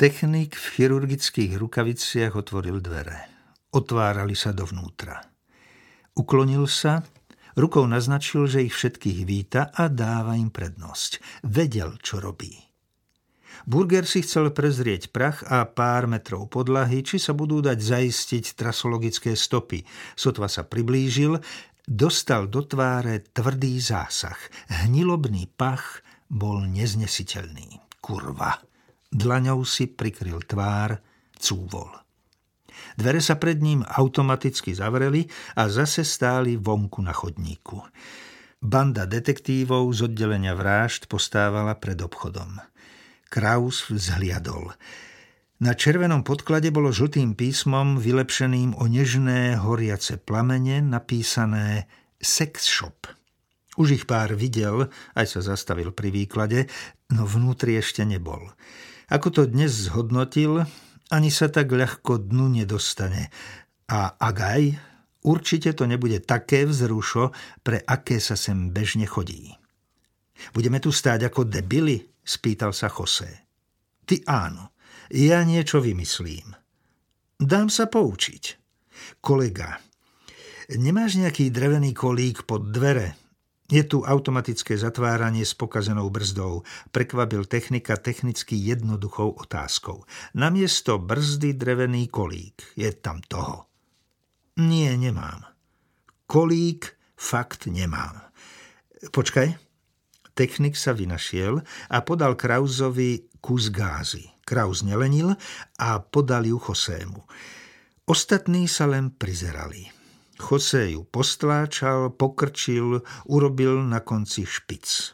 Technik v chirurgických rukaviciach otvoril dvere. Otvárali sa dovnútra. Uklonil sa, rukou naznačil, že ich všetkých víta a dáva im prednosť. Vedel, čo robí. Burger si chcel prezrieť prach a pár metrov podlahy, či sa budú dať zaistiť trasologické stopy. Sotva sa priblížil, dostal do tváre tvrdý zásah. Hnilobný pach bol neznesiteľný. Kurva. Dlaňou si prikryl tvár, cúvol. Dvere sa pred ním automaticky zavreli a zase stáli vonku na chodníku. Banda detektívov z oddelenia vrážd postávala pred obchodom. Kraus vzhliadol. Na červenom podklade bolo žltým písmom vylepšeným o nežné horiace plamene napísané Sex Shop. Už ich pár videl, aj sa zastavil pri výklade, no vnútri ešte nebol. Ako to dnes zhodnotil, ani sa tak ľahko dnu nedostane. A agaj, určite to nebude také vzrušo, pre aké sa sem bežne chodí. Budeme tu stáť ako debili? Spýtal sa José. Ty áno, ja niečo vymyslím. Dám sa poučiť. Kolega, nemáš nejaký drevený kolík pod dvere? Je tu automatické zatváranie s pokazenou brzdou, prekvabil technika technicky jednoduchou otázkou. Namiesto brzdy drevený kolík. Je tam toho? Nie, nemám. Kolík fakt nemám. Počkaj. Technik sa vynašiel a podal Krausovi kus gázy. Kraus nelenil a podal ju Josému. Ostatní sa len prizerali. José ju postláčal, pokrčil, urobil na konci špic.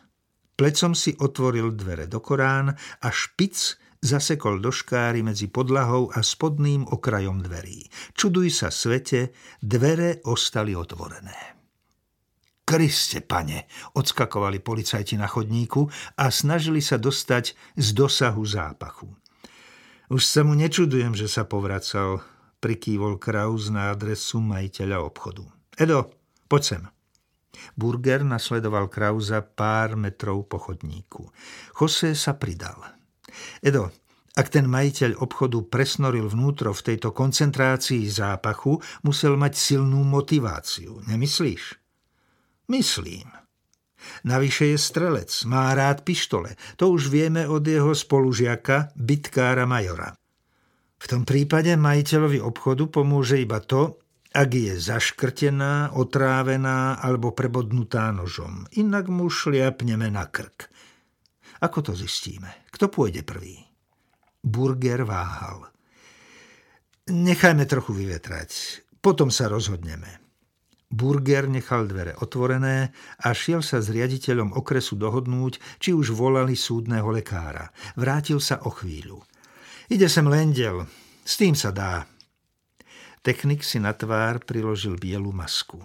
Plecom si otvoril dvere do korán a špic zasekol do škáry medzi podlahou a spodným okrajom dverí. Čuduj sa svete, dvere ostali otvorené. Kriste, pane, odskakovali policajti na chodníku a snažili sa dostať z dosahu zápachu. Už sa mu nečudujem, že sa povracal, prikývol Kraus na adresu majiteľa obchodu. Edo, poď sem. Burger nasledoval Krausa pár metrov po chodníku. José sa pridal. Edo, ak ten majiteľ obchodu presnoril vnútro v tejto koncentrácii zápachu, musel mať silnú motiváciu, nemyslíš? Myslím. Navyše je strelec, má rád pištole. To už vieme od jeho spolužiaka, bitkára Majora. V tom prípade majiteľovi obchodu pomôže iba to, ak je zaškrtená, otrávená alebo prebodnutá nožom. Inak mu šliapneme na krk. Ako to zistíme? Kto pôjde prvý? Burger váhal. Nechajme trochu vyvetrať. Potom sa rozhodneme. Burger nechal dvere otvorené a šiel sa s riaditeľom okresu dohodnúť, či už volali súdneho lekára. Vrátil sa o chvíľu. Ide sem lendel, s tým sa dá. Technik si na tvár priložil bielu masku.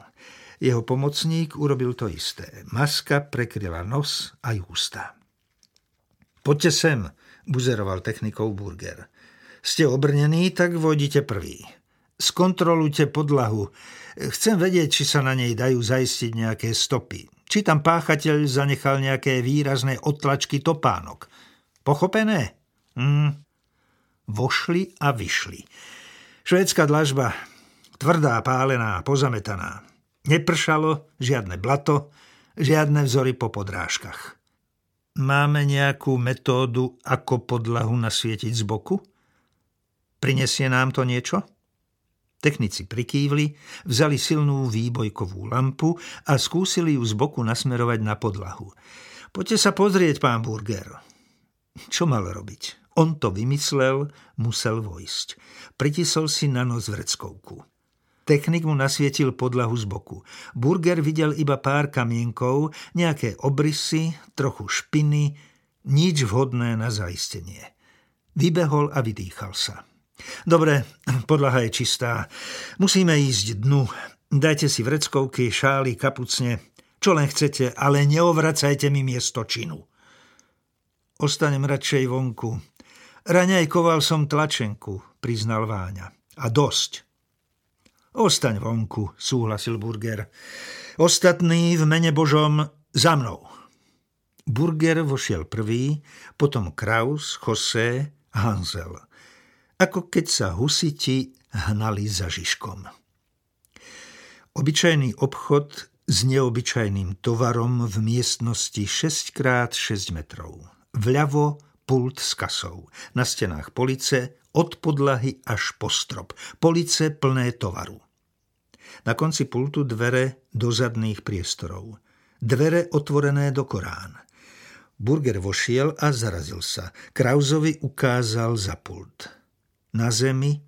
Jeho pomocník urobil to isté. Maska prekryla nos a ústa. Poďte sem, buzeroval technikov Burger. Ste obrnení, tak vodite prvý. Skontrolujte podlahu. Chcem vedieť, či sa na nej dajú zaistiť nejaké stopy. Či tam páchateľ zanechal nejaké výrazné odtlačky topánok. Pochopené? Vošli a vyšli. Švédska dlažba. Tvrdá, pálená, pozametaná. Nepršalo, žiadne blato, žiadne vzory po podrážkach. Máme nejakú metódu, ako podlahu nasvietiť z boku? Prinesie nám to niečo? Technici prikývli, vzali silnú výbojkovú lampu a skúsili ju z boku nasmerovať na podlahu. Poďte sa pozrieť, pán Burger. Čo mal robiť? On to vymyslel, musel vojsť. Pritisol si na nos vreckovku. Technik mu nasvietil podlahu z boku. Burger videl iba pár kamienkov, nejaké obrysy, trochu špiny, nič vhodné na zaistenie. Vybehol a vydýchal sa. Dobre, podlaha je čistá. Musíme ísť dnu. Dajte si vreckovky, šály, kapucne, čo len chcete, ale neovracajte mi miesto činu. Ostanem radšej vonku. Raňajkoval som tlačenku, priznal Váňa. A dosť. Ostaň vonku, súhlasil Burger. Ostatní v mene Božom za mnou. Burger vošiel prvý, potom Kraus, José Hanzel, ako keď sa husiti hnali za Žižkom. Obyčajný obchod s neobyčajným tovarom v miestnosti 6x6 metrov. Vľavo pult s kasou, na stenách police od podlahy až po strop. Police plné tovaru. Na konci pultu dvere do zadných priestorov. Dvere otvorené do Korán. Burger vošiel a zarazil sa. Krausovi ukázal za pult. Na zemi,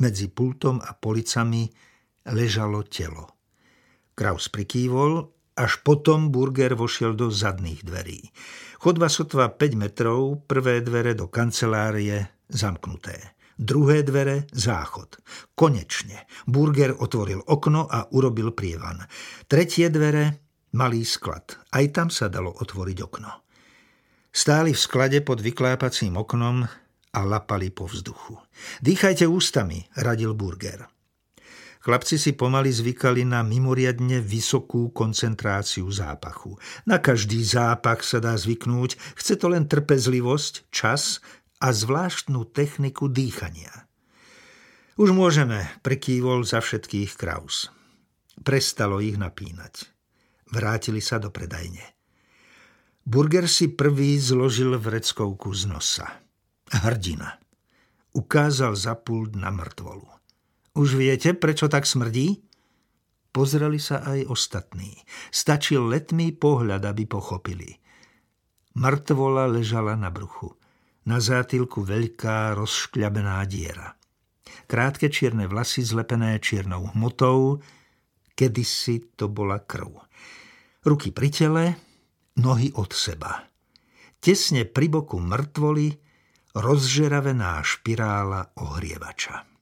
medzi pultom a policami, ležalo telo. Kraus prikývol, až potom Burger vošiel do zadných dverí. Chodba sotva 5 metrov, prvé dvere do kancelárie zamknuté. Druhé dvere záchod. Konečne. Burger otvoril okno a urobil prievan. Tretie dvere malý sklad. Aj tam sa dalo otvoriť okno. Stáli v sklade pod vyklápacím oknom a lapali po vzduchu. Dýchajte ústami, radil Burger. Chlapci si pomaly zvykali na mimoriadne vysokú koncentráciu zápachu. Na každý zápach sa dá zvyknúť, chce to len trpezlivosť, čas a zvláštnu techniku dýchania. Už môžeme, prekývol za všetkých Kraus. Prestalo ich napínať. Vrátili sa do predajne. Burger si prvý zložil vreckovku z nosa. Hrdina. Ukázal za pult na mŕtvolu. Už viete, prečo tak smrdí? Pozreli sa aj ostatní. Stačil letmý pohľad, aby pochopili. Mŕtvola ležala na bruchu. Na zátylku veľká rozškľabená diera. Krátke čierne vlasy zlepené čiernou hmotou. Kedysi to bola krv. Ruky pri tele, nohy od seba. Tesne pri boku mŕtvoly rozžeravená špirála ohrievača.